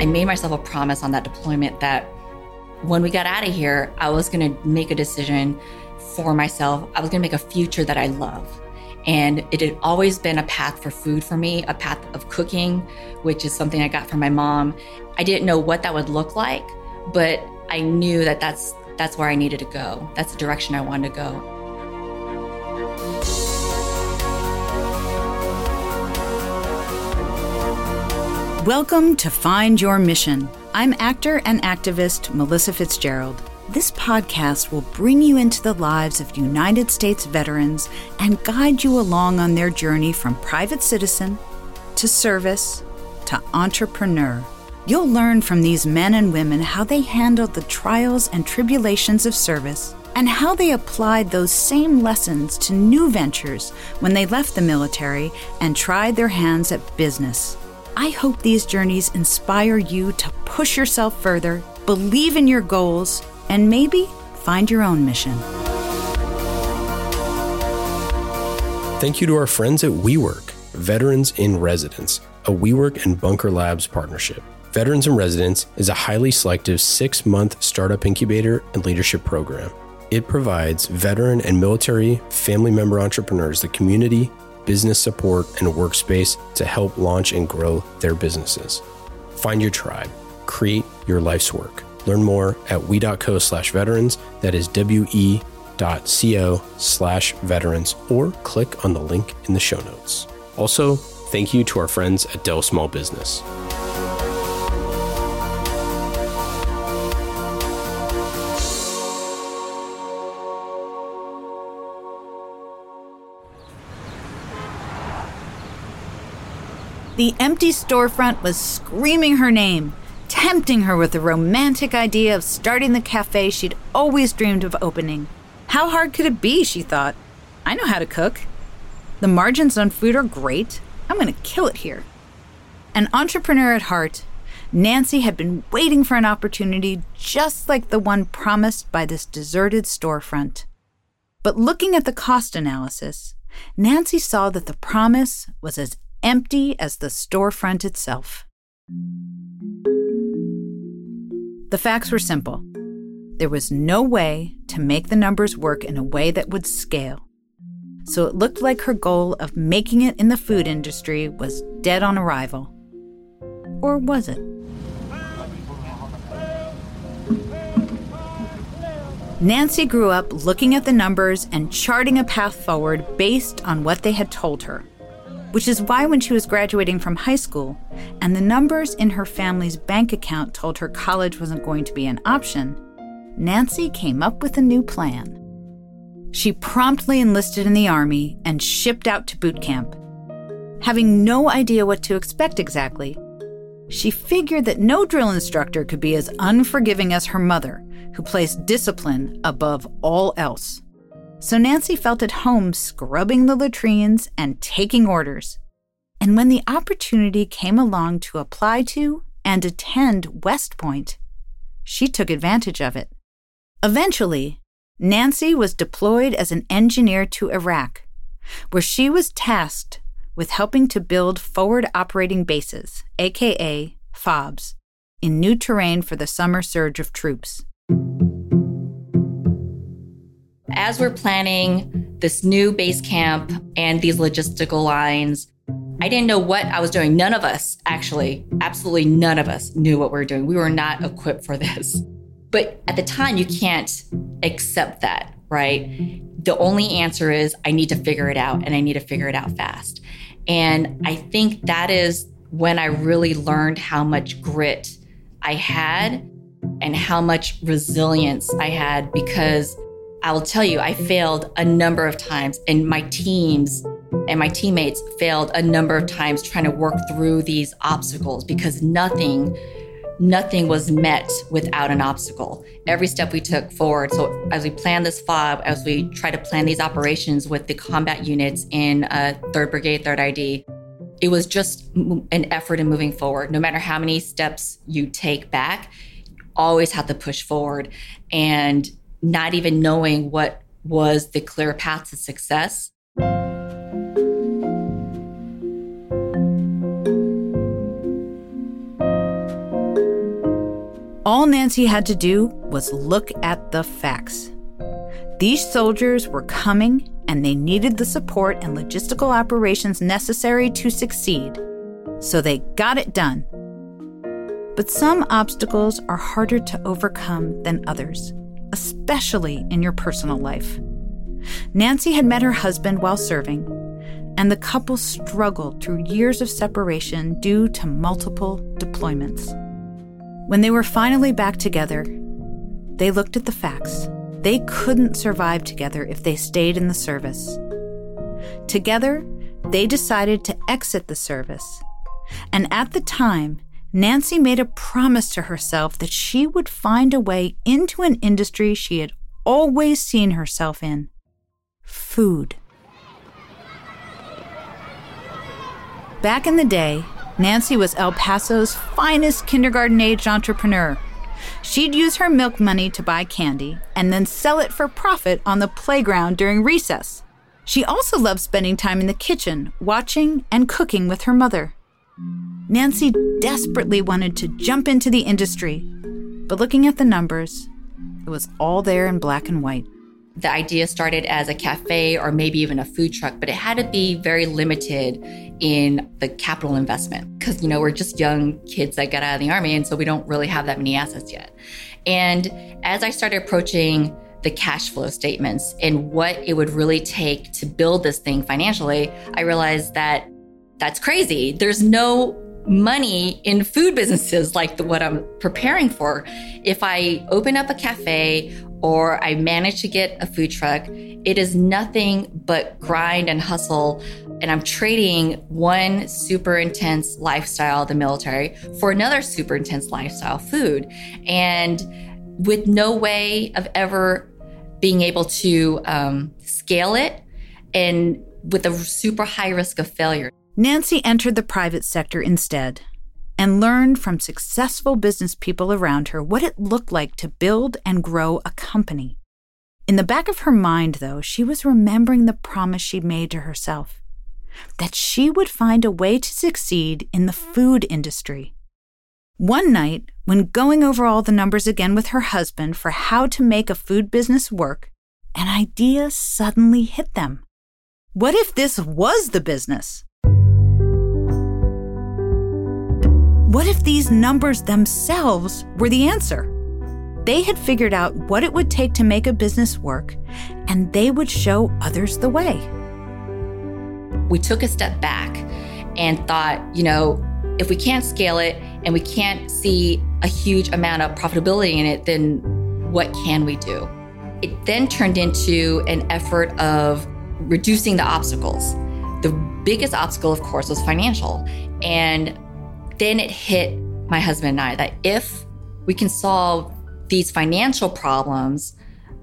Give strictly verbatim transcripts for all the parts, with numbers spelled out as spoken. I made myself a promise on that deployment that when we got out of here, I was going to make a decision for myself. I was going to make a future that I love. And it had always been a path for food for me, a path of cooking, which is something I got from my mom. I didn't know what that would look like, but I knew that that's that's where I needed to go. That's the direction I wanted to go. Welcome to Find Your Mission. I'm actor and activist Melissa Fitzgerald. This podcast will bring you into the lives of United States veterans and guide you along on their journey from private citizen to service to entrepreneur. You'll learn from these men and women how they handled the trials and tribulations of service and how they applied those same lessons to new ventures when they left the military and tried their hands at business. I hope these journeys inspire you to push yourself further, believe in your goals, and maybe find your own mission. Thank you to our friends at WeWork, Veterans in Residence, a WeWork and Bunker Labs partnership. Veterans in Residence is a highly selective six-month startup incubator and leadership program. It provides veteran and military family member entrepreneurs the community, business support, and workspace to help launch and grow their businesses. Find your tribe. Create your life's work. Learn more at we.co slash veterans. That is we.co slash veterans, or click on the link in the show notes. Also, thank you to our friends at Dell Small Business. The empty storefront was screaming her name, tempting her with the romantic idea of starting the cafe she'd always dreamed of opening. How hard could it be, she thought. I know how to cook. The margins on food are great. I'm going to kill it here. An entrepreneur at heart, Nancy had been waiting for an opportunity just like the one promised by this deserted storefront. But looking at the cost analysis, Nancy saw that the promise was as empty as the storefront itself. The facts were simple. There was no way to make the numbers work in a way that would scale. So it looked like her goal of making it in the food industry was dead on arrival. Or was it? Nancy grew up looking at the numbers and charting a path forward based on what they had told her, which is why when she was graduating from high school and the numbers in her family's bank account told her college wasn't going to be an option, Nancy came up with a new plan. She promptly enlisted in the Army and shipped out to boot camp. Having no idea what to expect exactly, she figured that no drill instructor could be as unforgiving as her mother, who placed discipline above all else. So Nancy felt at home scrubbing the latrines and taking orders. And when the opportunity came along to apply to and attend West Point, she took advantage of it. Eventually, Nancy was deployed as an engineer to Iraq, where she was tasked with helping to build forward operating bases, aka F O Bs, in new terrain for the summer surge of troops. As we're planning this new base camp and these logistical lines, I didn't know what I was doing. None of us, actually, absolutely none of us knew what we were doing. We were not equipped for this. But at the time, you can't accept that, right? The only answer is I need to figure it out, and I need to figure it out fast. And I think that is when I really learned how much grit I had and how much resilience I had, because I will tell you, I failed a number of times, and my teams and my teammates failed a number of times trying to work through these obstacles, because nothing, nothing was met without an obstacle. Every step we took forward. So as we planned this F O B, as we tried to plan these operations with the combat units in uh, third Brigade, third I D, it was just an effort in moving forward. No matter how many steps you take back, you always have to push forward. And not even knowing what was the clear path to success. All Nancy had to do was look at the facts. These soldiers were coming, and they needed the support and logistical operations necessary to succeed. So they got it done. But some obstacles are harder to overcome than others, especially in your personal life. Nancy had met her husband while serving, and the couple struggled through years of separation due to multiple deployments. When they were finally back together, they looked at the facts. They couldn't survive together if they stayed in the service. Together, they decided to exit the service. And at the time, Nancy made a promise to herself that she would find a way into an industry she had always seen herself in: food. Back in the day, Nancy was El Paso's finest kindergarten-aged entrepreneur. She'd use her milk money to buy candy and then sell it for profit on the playground during recess. She also loved spending time in the kitchen, watching and cooking with her mother. Nancy desperately wanted to jump into the industry, but looking at the numbers, it was all there in black and white. The idea started as a cafe or maybe even a food truck, but it had to be very limited in the capital investment because, you know, we're just young kids that got out of the Army, and so we don't really have that many assets yet. And as I started approaching the cash flow statements and what it would really take to build this thing financially, I realized that that's crazy. There's no money in food businesses like the, what I'm preparing for. If I open up a cafe or I manage to get a food truck, it is nothing but grind and hustle. And I'm trading one super intense lifestyle, the military, for another super intense lifestyle, food. And with no way of ever being able to um, scale it, and with a super high risk of failure. Nancy entered the private sector instead and learned from successful business people around her what it looked like to build and grow a company. In the back of her mind, though, she was remembering the promise she made to herself, that she would find a way to succeed in the food industry. One night, when going over all the numbers again with her husband for how to make a food business work, an idea suddenly hit them. What if this was the business? What if these numbers themselves were the answer? They had figured out what it would take to make a business work, and they would show others the way. We took a step back and thought, you know, if we can't scale it and we can't see a huge amount of profitability in it, then what can we do? It then turned into an effort of reducing the obstacles. The biggest obstacle, of course, was financial. And then it hit my husband and I that if we can solve these financial problems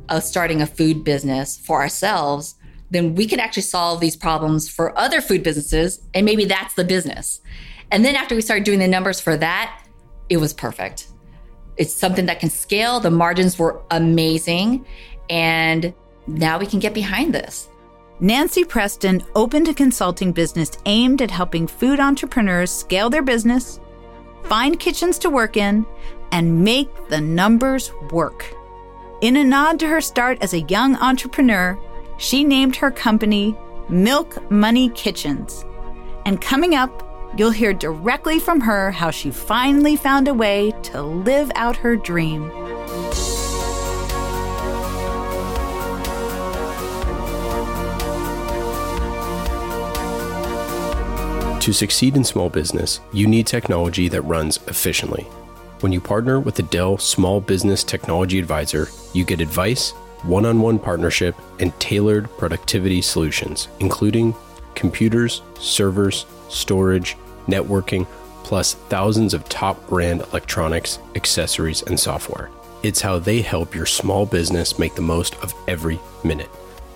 of starting a food business for ourselves, then we can actually solve these problems for other food businesses, and maybe that's the business. And then after we started doing the numbers for that, it was perfect. It's something that can scale. The margins were amazing. And now we can get behind this. Nancy Preston opened a consulting business aimed at helping food entrepreneurs scale their business, find kitchens to work in, and make the numbers work. In a nod to her start as a young entrepreneur, she named her company Milk Money Kitchens. And coming up, you'll hear directly from her how she finally found a way to live out her dream. To succeed in small business, you need technology that runs efficiently. When you partner with the Dell Small Business Technology Advisor, you get advice, one-on-one partnership, and tailored productivity solutions, including computers, servers, storage, networking, plus thousands of top brand electronics, accessories, and software. It's how they help your small business make the most of every minute.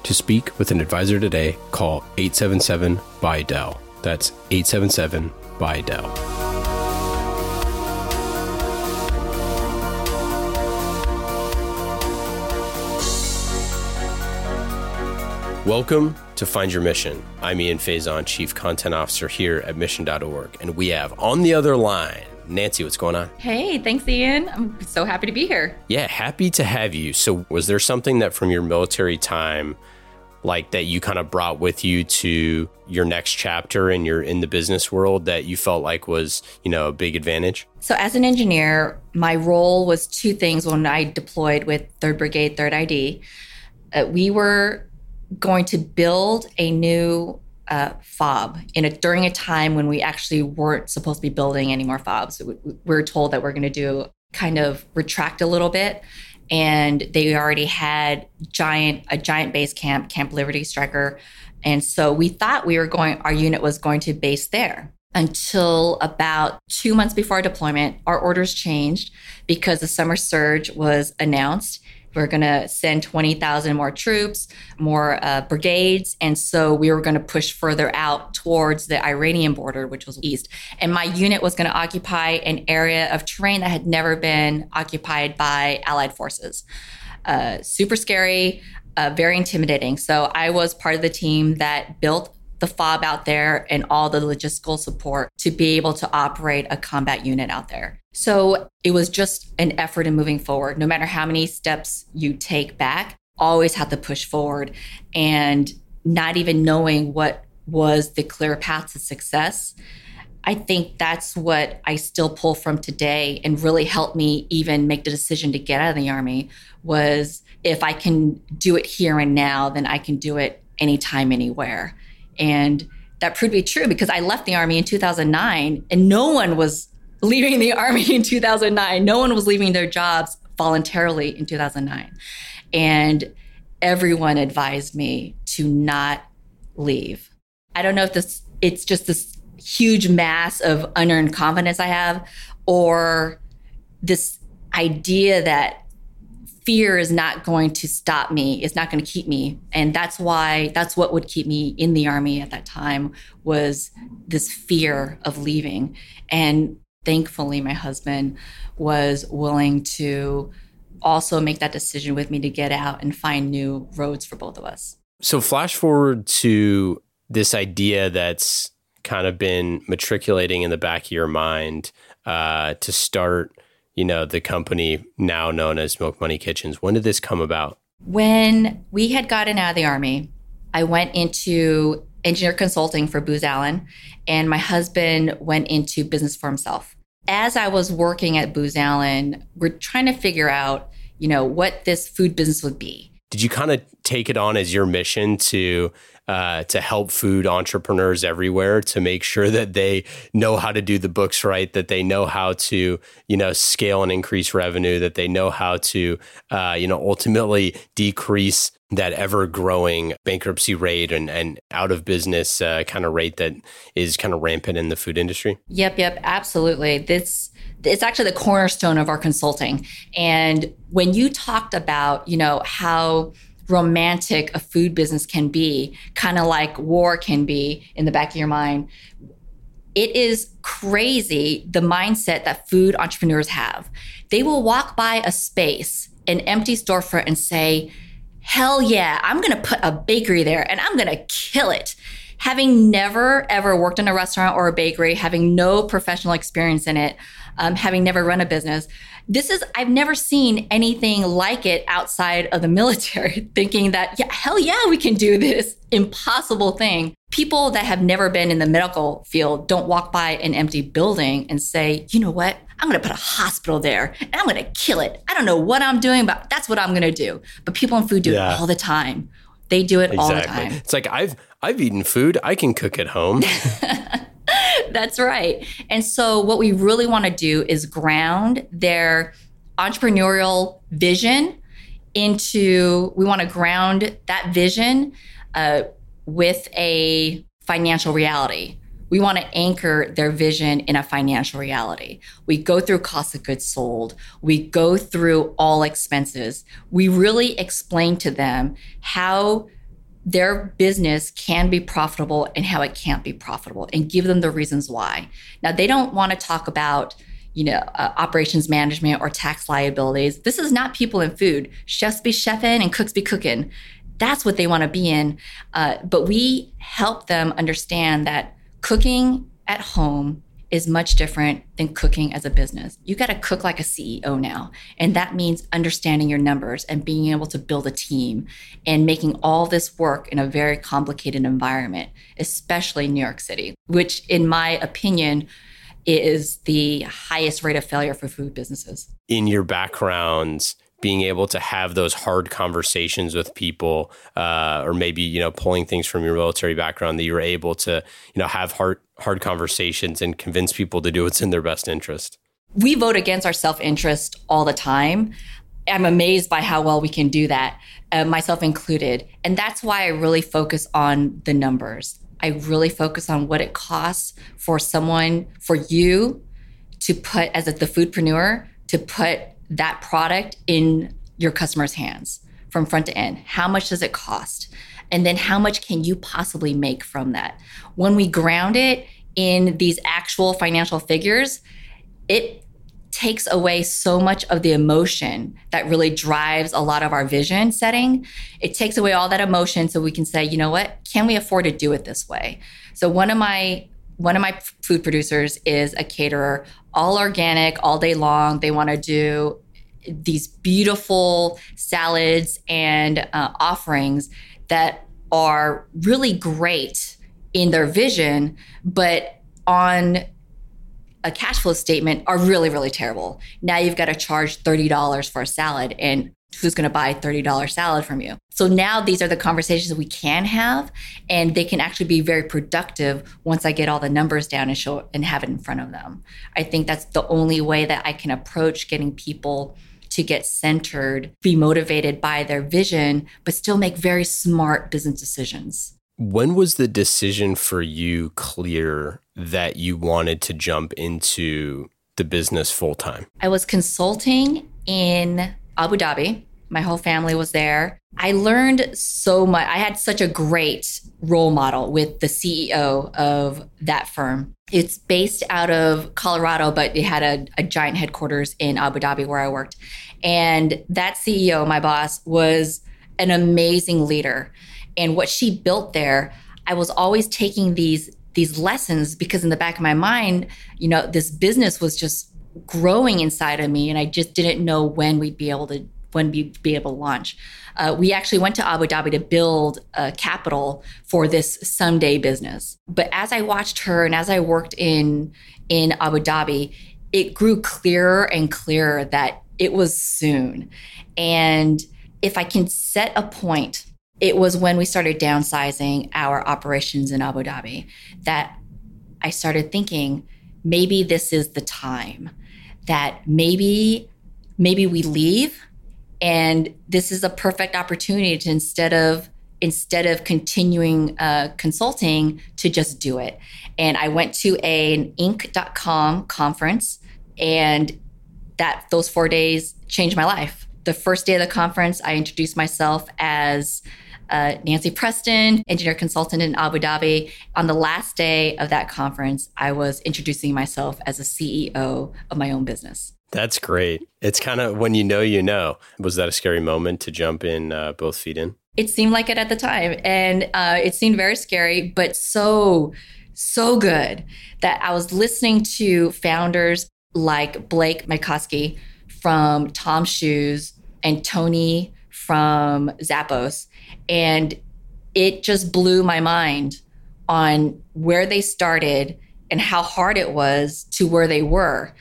To speak with an advisor today, call eight seven seven B Y D E L L. That's eight seven seven B Y D E L L. Welcome to Find Your Mission. I'm Ian Faison, Chief Content Officer here at Mission dot org, and we have on the other line Nancy, what's going on? Hey, thanks, Ian. I'm so happy to be here. Yeah, happy to have you. So was there something that from your military time, like that you kind of brought with you to your next chapter and you're in the business world that you felt like was, you know, a big advantage? So as an engineer, my role was two things when I deployed with third Brigade, third I D. Uh, we were going to build a new uh, F O B in a, during a time when we actually weren't supposed to be building any more F O Bs. We, we were told that we're going to do kind of retract a little bit. And they already had giant a giant base camp, Camp Liberty Striker. And so we thought we were going, our unit was going to base there until about two months before our deployment. Our orders changed because the summer surge was announced. We're going to send twenty thousand more troops, more uh, brigades. And so we were going to push further out towards the Iranian border, which was east. And my unit was going to occupy an area of terrain that had never been occupied by Allied forces. Uh, super scary, uh, very intimidating. So I was part of the team that built the F O B out there and all the logistical support to be able to operate a combat unit out there. So it was just an effort in moving forward. No matter how many steps you take back, always have to push forward, and not even knowing what was the clear path to success. I think that's what I still pull from today and really helped me even make the decision to get out of the Army was if I can do it here and now, then I can do it anytime, anywhere. And that proved to be true because I left the Army in two thousand nine and no one was leaving the Army in two thousand nine. No one was leaving their jobs voluntarily in two thousand nine. And everyone advised me to not leave. I don't know if this, it's just this huge mass of unearned confidence I have, or this idea that fear is not going to stop me. It's not going to keep me. And that's why, that's what would keep me in the Army at that time was this fear of leaving. And thankfully, my husband was willing to also make that decision with me to get out and find new roads for both of us. So flash forward to this idea that's kind of been matriculating in the back of your mind uh, to start, you know, the company now known as Milk Money Kitchens. When did this come about? When we had gotten out of the Army, I went into engineer consulting for Booz Allen, and my husband went into business for himself. As I was working at Booz Allen, we're trying to figure out, you know, what this food business would be. Did you kind of take it on as your mission to uh, to help food entrepreneurs everywhere to make sure that they know how to do the books right, that they know how to, you know, scale and increase revenue, that they know how to, uh, you know, ultimately decrease that ever-growing bankruptcy rate and, and out-of-business uh, kind of rate that is kind of rampant in the food industry? Yep, yep, absolutely. This it's actually the cornerstone of our consulting. And when you talked about, you know, how romantic a food business can be, kind of like war can be in the back of your mind. It is crazy the mindset that food entrepreneurs have. They will walk by a space, an empty storefront, and say, hell yeah, I'm going to put a bakery there and I'm going to kill it. Having never, ever worked in a restaurant or a bakery, having no professional experience in it, um, having never run a business, this is, I've never seen anything like it outside of the military, thinking that, yeah, hell yeah, we can do this impossible thing. People that have never been in the medical field don't walk by an empty building and say, you know what, I'm going to put a hospital there and I'm going to kill it. I don't know what I'm doing, but that's what I'm going to do. But people in food do yeah. it all the time. They do it exactly. all the time. It's like, I've I've eaten food. I can cook at home. That's right. And so what we really want to do is ground their entrepreneurial vision into, we want to ground that vision uh, with a financial reality. We want to anchor their vision in a financial reality. We go through cost of goods sold. We go through all expenses. We really explain to them how their business can be profitable and how it can't be profitable and give them the reasons why. Now, they don't want to talk about, you know, uh, operations management or tax liabilities. This is not people in food. Chefs be chefing and cooks be cooking. That's what they want to be in. Uh, but we help them understand that cooking at home is much different than cooking as a business. You got to cook like a C E O now. And that means understanding your numbers and being able to build a team and making all this work in a very complicated environment, especially New York City, which in my opinion is the highest rate of failure for food businesses. In your backgrounds, being able to have those hard conversations with people, uh, or maybe, you know, pulling things from your military background that you were able to, you know, have hard, hard conversations and convince people to do what's in their best interest. We vote against our self-interest all the time. I'm amazed by how well we can do that, uh, myself included. And that's why I really focus on the numbers. I really focus on what it costs for someone, for you to put, as a, the foodpreneur, to put that product in your customer's hands from front to end. How much does it cost? And then how much can you possibly make from that? When we ground it in these actual financial figures, it takes away so much of the emotion that really drives a lot of our vision setting. It takes away all that emotion so we can say, you know what, can we afford to do it this way? So one of my One of my food producers is a caterer, all organic, all day long. They want to do these beautiful salads and uh, offerings that are really great in their vision, but on a cash flow statement are really, really terrible. Now you've got to charge thirty dollars for a salad, and who's going to buy a thirty dollars salad from you? So now these are the conversations we can have, and they can actually be very productive once I get all the numbers down and show and have it in front of them. I think that's the only way that I can approach getting people to get centered, be motivated by their vision, but still make very smart business decisions. When was the decision for you clear that you wanted to jump into the business full time? I was consulting in Abu Dhabi. My whole family was there. I learned so much. I had such a great role model with the C E O of that firm. It's based out of Colorado, but it had a, a giant headquarters in Abu Dhabi where I worked. And that C E O, my boss, was an amazing leader. And what she built there, I was always taking these, these lessons, because in the back of my mind, you know, this business was just growing inside of me, and I just didn't know when we'd be able to when we'd be able to launch. Uh, we actually went to Abu Dhabi to build uh, capital for this someday business. But as I watched her and as I worked in in Abu Dhabi, it grew clearer and clearer that it was soon. And if I can set a point, it was when we started downsizing our operations in Abu Dhabi that I started thinking, maybe this is the time. That maybe, maybe we leave, and this is a perfect opportunity to instead of instead of continuing uh, consulting to just do it. And I went to a, an Inc dot com conference, and that those four days changed my life. The first day of the conference, I introduced myself as Uh, Nancy Preston, engineer consultant in Abu Dhabi. On the last day of that conference, I was introducing myself as a C E O of my own business. That's great. It's kind of when you know, you know. Was that a scary moment to jump in uh, both feet in? It seemed like it at the time. And uh, it seemed very scary, but so, so good that I was listening to founders like Blake McCoskey from Tom Shoes and Tony from Zappos. And it just blew my mind on where they started and how hard it was to where they were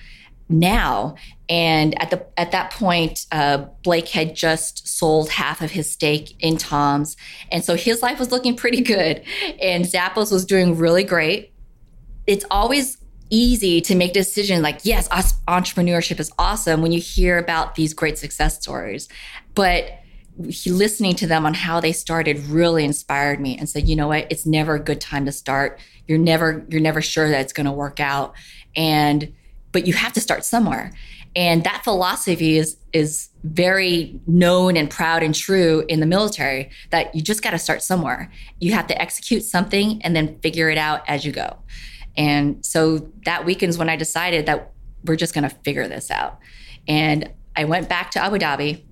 now. And at the at that point, uh, Blake had just sold half of his stake in Tom's. And so his life was looking pretty good. And Zappos was doing really great. It's always easy to make decisions like, yes, entrepreneurship is awesome when you hear about these great success stories. But listening to them on how they started really inspired me and said, you know what, it's never a good time to start. You're never, you're never sure that it's going to work out. And, but you have to start somewhere. And that philosophy is, is very known and proud and true in the military, that you just got to start somewhere. You have to execute something and then figure it out as you go. And so that weekend's when I decided that we're just going to figure this out. And I went back to Abu Dhabi.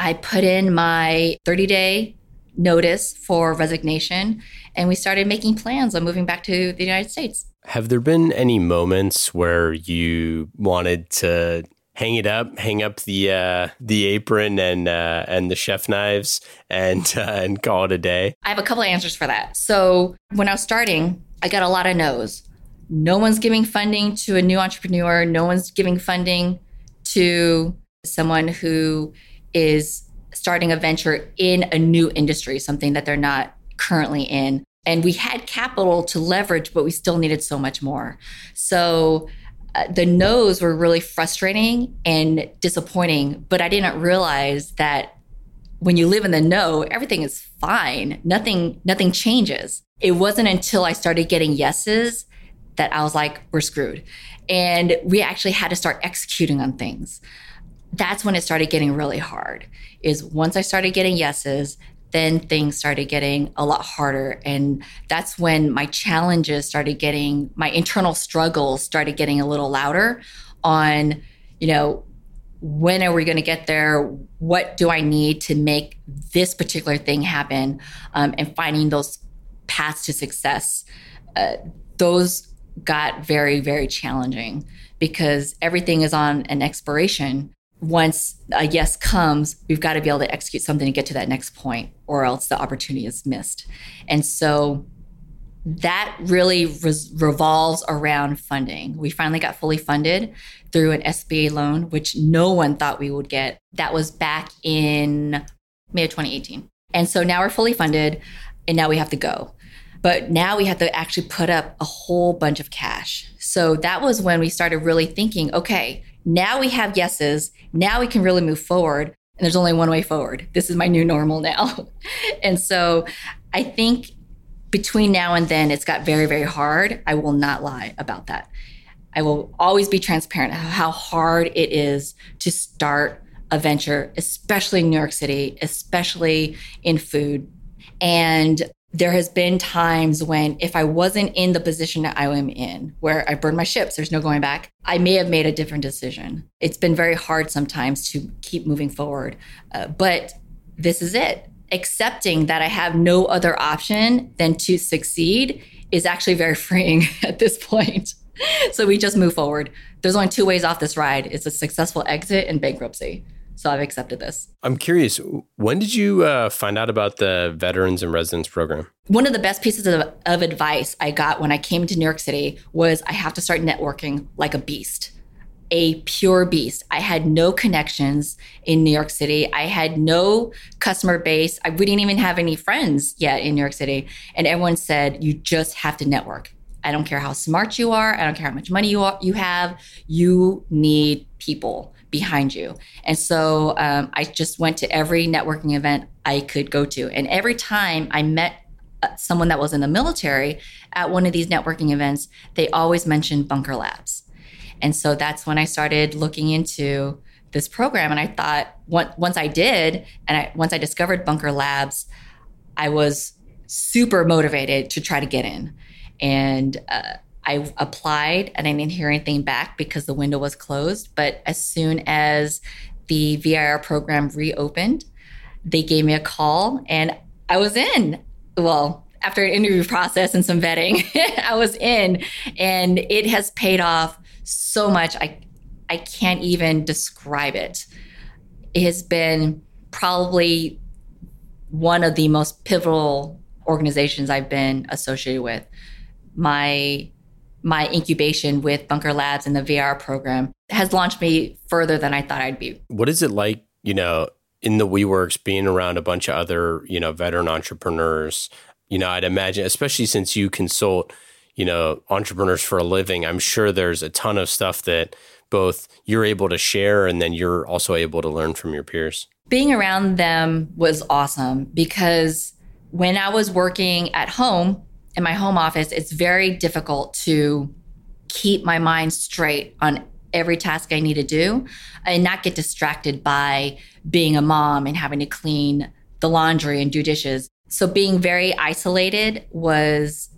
I put in my thirty-day notice for resignation, and we started making plans on moving back to the United States. Have there been any moments where you wanted to hang it up, hang up the uh, the apron and uh, and the chef knives and uh, and call it a day? I have a couple of answers for that. So when I was starting, I got a lot of no's. No one's giving funding to a new entrepreneur. No one's giving funding to someone who is starting a venture in a new industry, something that they're not currently in. And we had capital to leverage, but we still needed so much more. So uh, the no's were really frustrating and disappointing, but I didn't realize that when you live in the no, everything is fine. Nothing, nothing changes. It wasn't until I started getting yeses that I was like, we're screwed. And we actually had to start executing on things. That's when it started getting really hard, is once I started getting yeses, then things started getting a lot harder. And that's when my challenges started getting, my internal struggles started getting a little louder on, you know, when are we going to get there? What do I need to make this particular thing happen? Um, and finding those paths to success, uh, those got very, very challenging because everything is on an expiration. Once a yes comes, we've got to be able to execute something to get to that next point, or else the opportunity is missed. And so that really res- revolves around funding. We finally got fully funded through an S B A loan, which no one thought we would get. That was back in May of twenty eighteen. And so now we're fully funded, and now we have to go. But now we have to actually put up a whole bunch of cash. So that was when we started really thinking, okay, now we have yeses. Now we can really move forward. And there's only one way forward. This is my new normal now. And so I think between now and then, it's got very, very hard. I will not lie about that. I will always be transparent how hard it is to start a venture, especially in New York City, especially in food. And there has been times when if I wasn't in the position that I am in, where I burned my ships, there's no going back, I may have made a different decision. It's been very hard sometimes to keep moving forward. Uh, but this is it. Accepting that I have no other option than to succeed is actually very freeing at this point. So we just move forward. There's only two ways off this ride. It's a successful exit and bankruptcy. So I've accepted this. I'm curious, when did you uh, find out about the Veterans in Residence program? One of the best pieces of, of advice I got when I came to New York City was I have to start networking like a beast, a pure beast. I had no connections in New York City. I had no customer base. I, we didn't even have any friends yet in New York City. And everyone said, you just have to network. I don't care how smart you are. I don't care how much money you are, you have. You need people behind you. And so um, I just went to every networking event I could go to. And every time I met someone that was in the military at one of these networking events, they always mentioned Bunker Labs. And so that's when I started looking into this program. And I thought once I did, and I, once I discovered Bunker Labs, I was super motivated to try to get in. And uh, I applied and I didn't hear anything back because the window was closed. But as soon as the V I R program reopened, they gave me a call and I was in. Well, after an interview process and some vetting, I was in, and it has paid off so much. I, I can't even describe it. It has been probably one of the most pivotal organizations I've been associated with. My My incubation with Bunker Labs and the V R program has launched me further than I thought I'd be. What is it like, you know, in the WeWorks, being around a bunch of other, you know, veteran entrepreneurs? You know, I'd imagine, especially since you consult, you know, entrepreneurs for a living, I'm sure there's a ton of stuff that both you're able to share and then you're also able to learn from your peers. Being around them was awesome because when I was working at home, in my home office, it's very difficult to keep my mind straight on every task I need to do and not get distracted by being a mom and having to clean the laundry and do dishes. So being very isolated was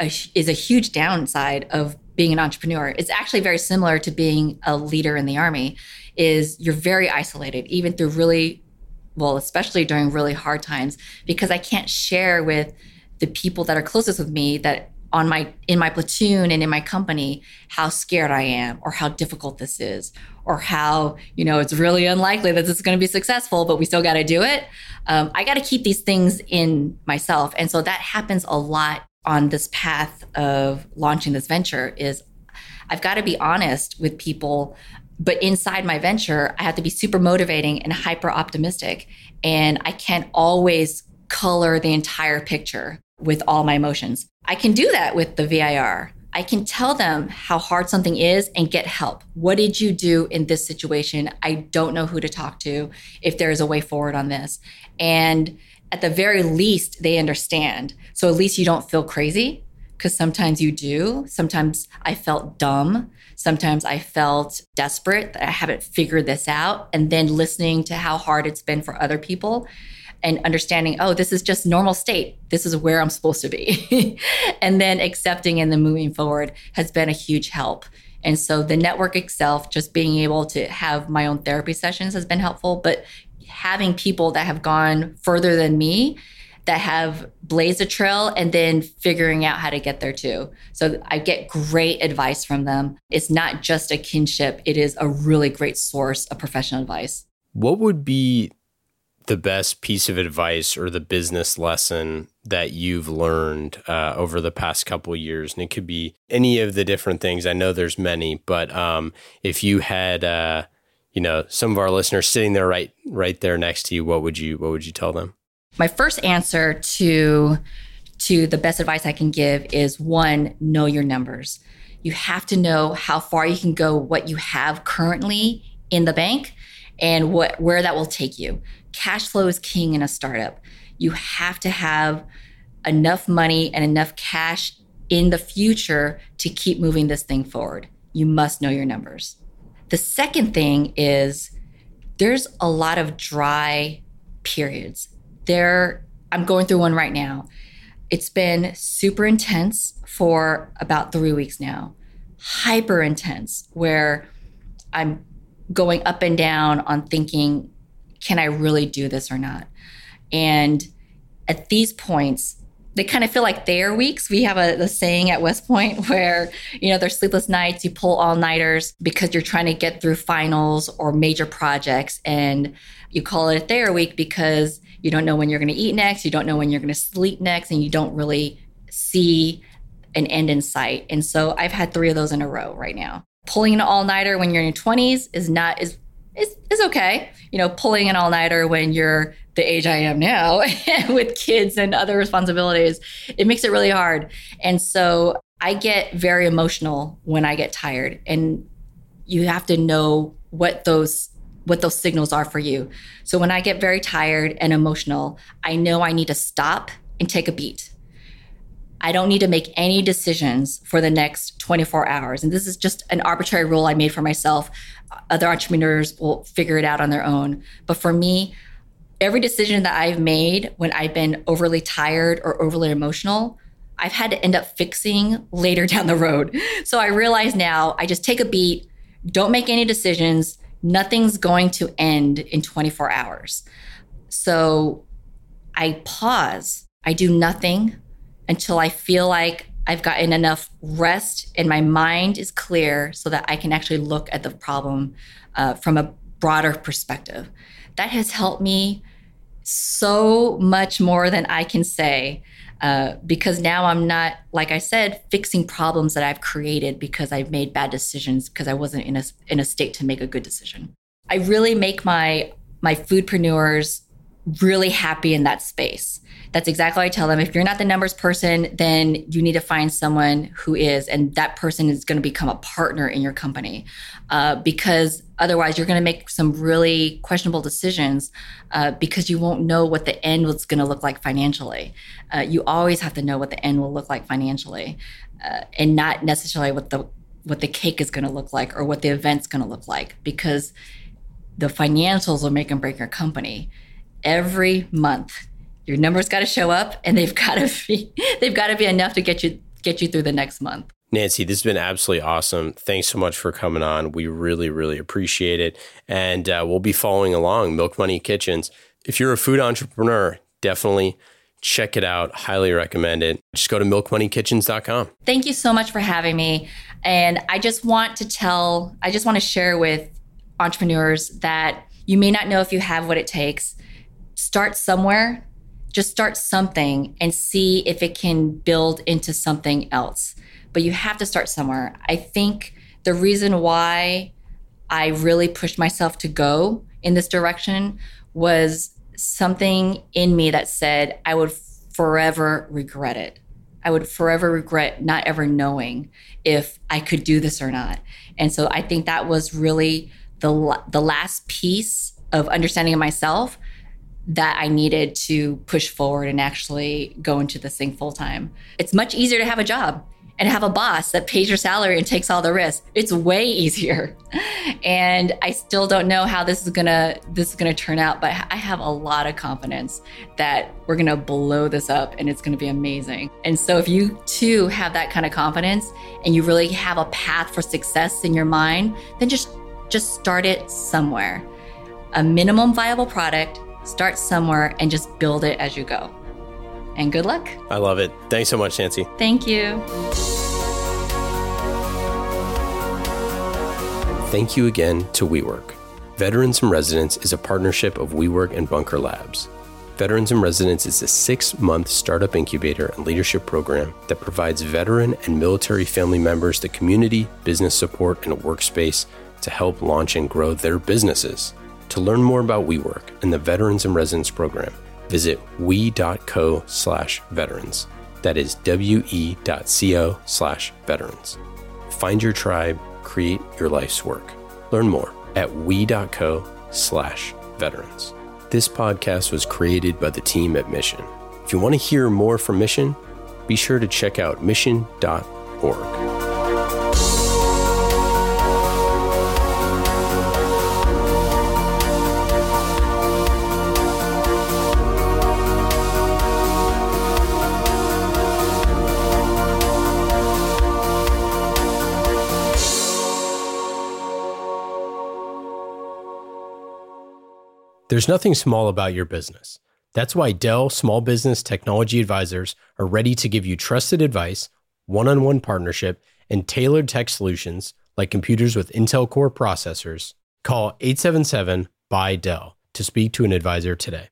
a, is a huge downside of being an entrepreneur. It's actually very similar to being a leader in the Army, is you're very isolated, even through really, well, especially during really hard times, because I can't share with the people that are closest with me that on my in my platoon and in my company how scared I am or how difficult this is or how, you know, it's really unlikely that this is going to be successful, but we still got to do it. Um, I got to keep these things in myself. And so that happens a lot on this path of launching this venture is I've got to be honest with people, but inside my venture, I have to be super motivating and hyper optimistic. And I can't always color the entire picture with all my emotions. I can do that with the V I R. I can tell them how hard something is and get help. What did you do in this situation? I don't know who to talk to, if there is a way forward on this. And at the very least, they understand. So at least you don't feel crazy, because sometimes you do. Sometimes I felt dumb. Sometimes I felt desperate that I haven't figured this out. And then listening to how hard it's been for other people and understanding, oh, this is just normal state. This is where I'm supposed to be. And then accepting and then moving forward has been a huge help. And so the network itself, just being able to have my own therapy sessions has been helpful. But having people that have gone further than me that have blazed a trail and then figuring out how to get there too. So I get great advice from them. It's not just a kinship. It is a really great source of professional advice. What would be the best piece of advice or the business lesson that you've learned uh, over the past couple of years? And it could be any of the different things. I know there's many, but um, if you had, uh, you know, some of our listeners sitting there right, right there next to you, what would you, what would you tell them? My first answer to, to the best advice I can give is one, know your numbers. You have to know how far you can go, what you have currently in the bank and what, where that will take you. Cash flow is king in a startup. You have to have enough money and enough cash in the future to keep moving this thing forward. You must know your numbers. The second thing is there's a lot of dry periods. There, I'm going through one right now. It's been super intense for about three weeks now. Hyper intense, where I'm going up and down on thinking, can I really do this or not? And at these points, they kind of feel like their weeks. We have a, a saying at West Point where, you know, there's sleepless nights, you pull all-nighters because you're trying to get through finals or major projects. And you call it a their week because you don't know when you're going to eat next, you don't know when you're going to sleep next, and you don't really see an end in sight. And so I've had three of those in a row right now. Pulling an all-nighter when you're in your twenties is not is is is okay. You know, pulling an all-nighter when you're the age I am now with kids and other responsibilities, it makes it really hard. And so I get very emotional when I get tired, and you have to know what those what those signals are for you. So when I get very tired and emotional, I know I need to stop and take a beat. I don't need to make any decisions for the next twenty-four hours. And this is just an arbitrary rule I made for myself. Other entrepreneurs will figure it out on their own. But for me, every decision that I've made when I've been overly tired or overly emotional, I've had to end up fixing later down the road. So I realize now I just take a beat, don't make any decisions. Nothing's going to end in twenty-four hours. So I pause. I do nothing until I feel like I've gotten enough rest and my mind is clear so that I can actually look at the problem uh, from a broader perspective. That has helped me so much more than I can say uh, because now I'm not, like I said, fixing problems that I've created because I've made bad decisions because I wasn't in a, in a state to make a good decision. I really make my, my foodpreneurs really happy in that space. That's exactly what I tell them. If you're not the numbers person, then you need to find someone who is, and that person is going to become a partner in your company uh, because otherwise you're going to make some really questionable decisions uh, because you won't know what the end is going to look like financially. Uh, you always have to know what the end will look like financially uh, and not necessarily what the what the cake is going to look like or what the event's going to look like because the financials will make and break your company. Every month, your numbers got to show up, and they've got to be they've got to be enough to get you get you through the next month. Nancy, this has been absolutely awesome. Thanks so much for coming on. We really, really appreciate it, and uh, we'll be following along Milk Money Kitchens. If you're a food entrepreneur, definitely Check it out. Highly recommend it. Just go to milk money kitchens dot com. Thank you so much for having me. And I just want to tell, I just want to share with entrepreneurs that you may not know if you have what it takes. Start somewhere. Just start something and see if it can build into something else. But you have to start somewhere. I think the reason why I really pushed myself to go in this direction was something in me that said I would forever regret it. I would forever regret not ever knowing if I could do this or not. And so I think that was really the the last piece of understanding of myself that I needed to push forward and actually go into this thing full time. It's much easier to have a job and have a boss that pays your salary and takes all the risk. It's way easier. And I still don't know how this is gonna this is gonna turn out, but I have a lot of confidence that we're gonna blow this up and it's gonna be amazing. And so if you too have that kind of confidence and you really have a path for success in your mind, then just, just start it somewhere. A minimum viable product, start somewhere and just build it as you go. And good luck. I love it. Thanks so much, Nancy. Thank you. Thank you again to WeWork. Veterans in Residence is a partnership of WeWork and Bunker Labs. Veterans in Residence is a six-month startup incubator and leadership program that provides veteran and military family members the community, business support, and a workspace to help launch and grow their businesses. To learn more about WeWork and the Veterans in Residence program, visit we.co slash veterans. That is we.co slash veterans. Find your tribe, create your life's work. Learn more at we.co slash veterans. This podcast was created by the team at Mission. If you want to hear more from Mission, be sure to check out mission dot org. There's nothing small about your business. That's why Dell Small Business Technology Advisors are ready to give you trusted advice, one-on-one partnership, and tailored tech solutions like computers with Intel Core processors. Call eight seven seven B U Y D E L L to speak to an advisor today.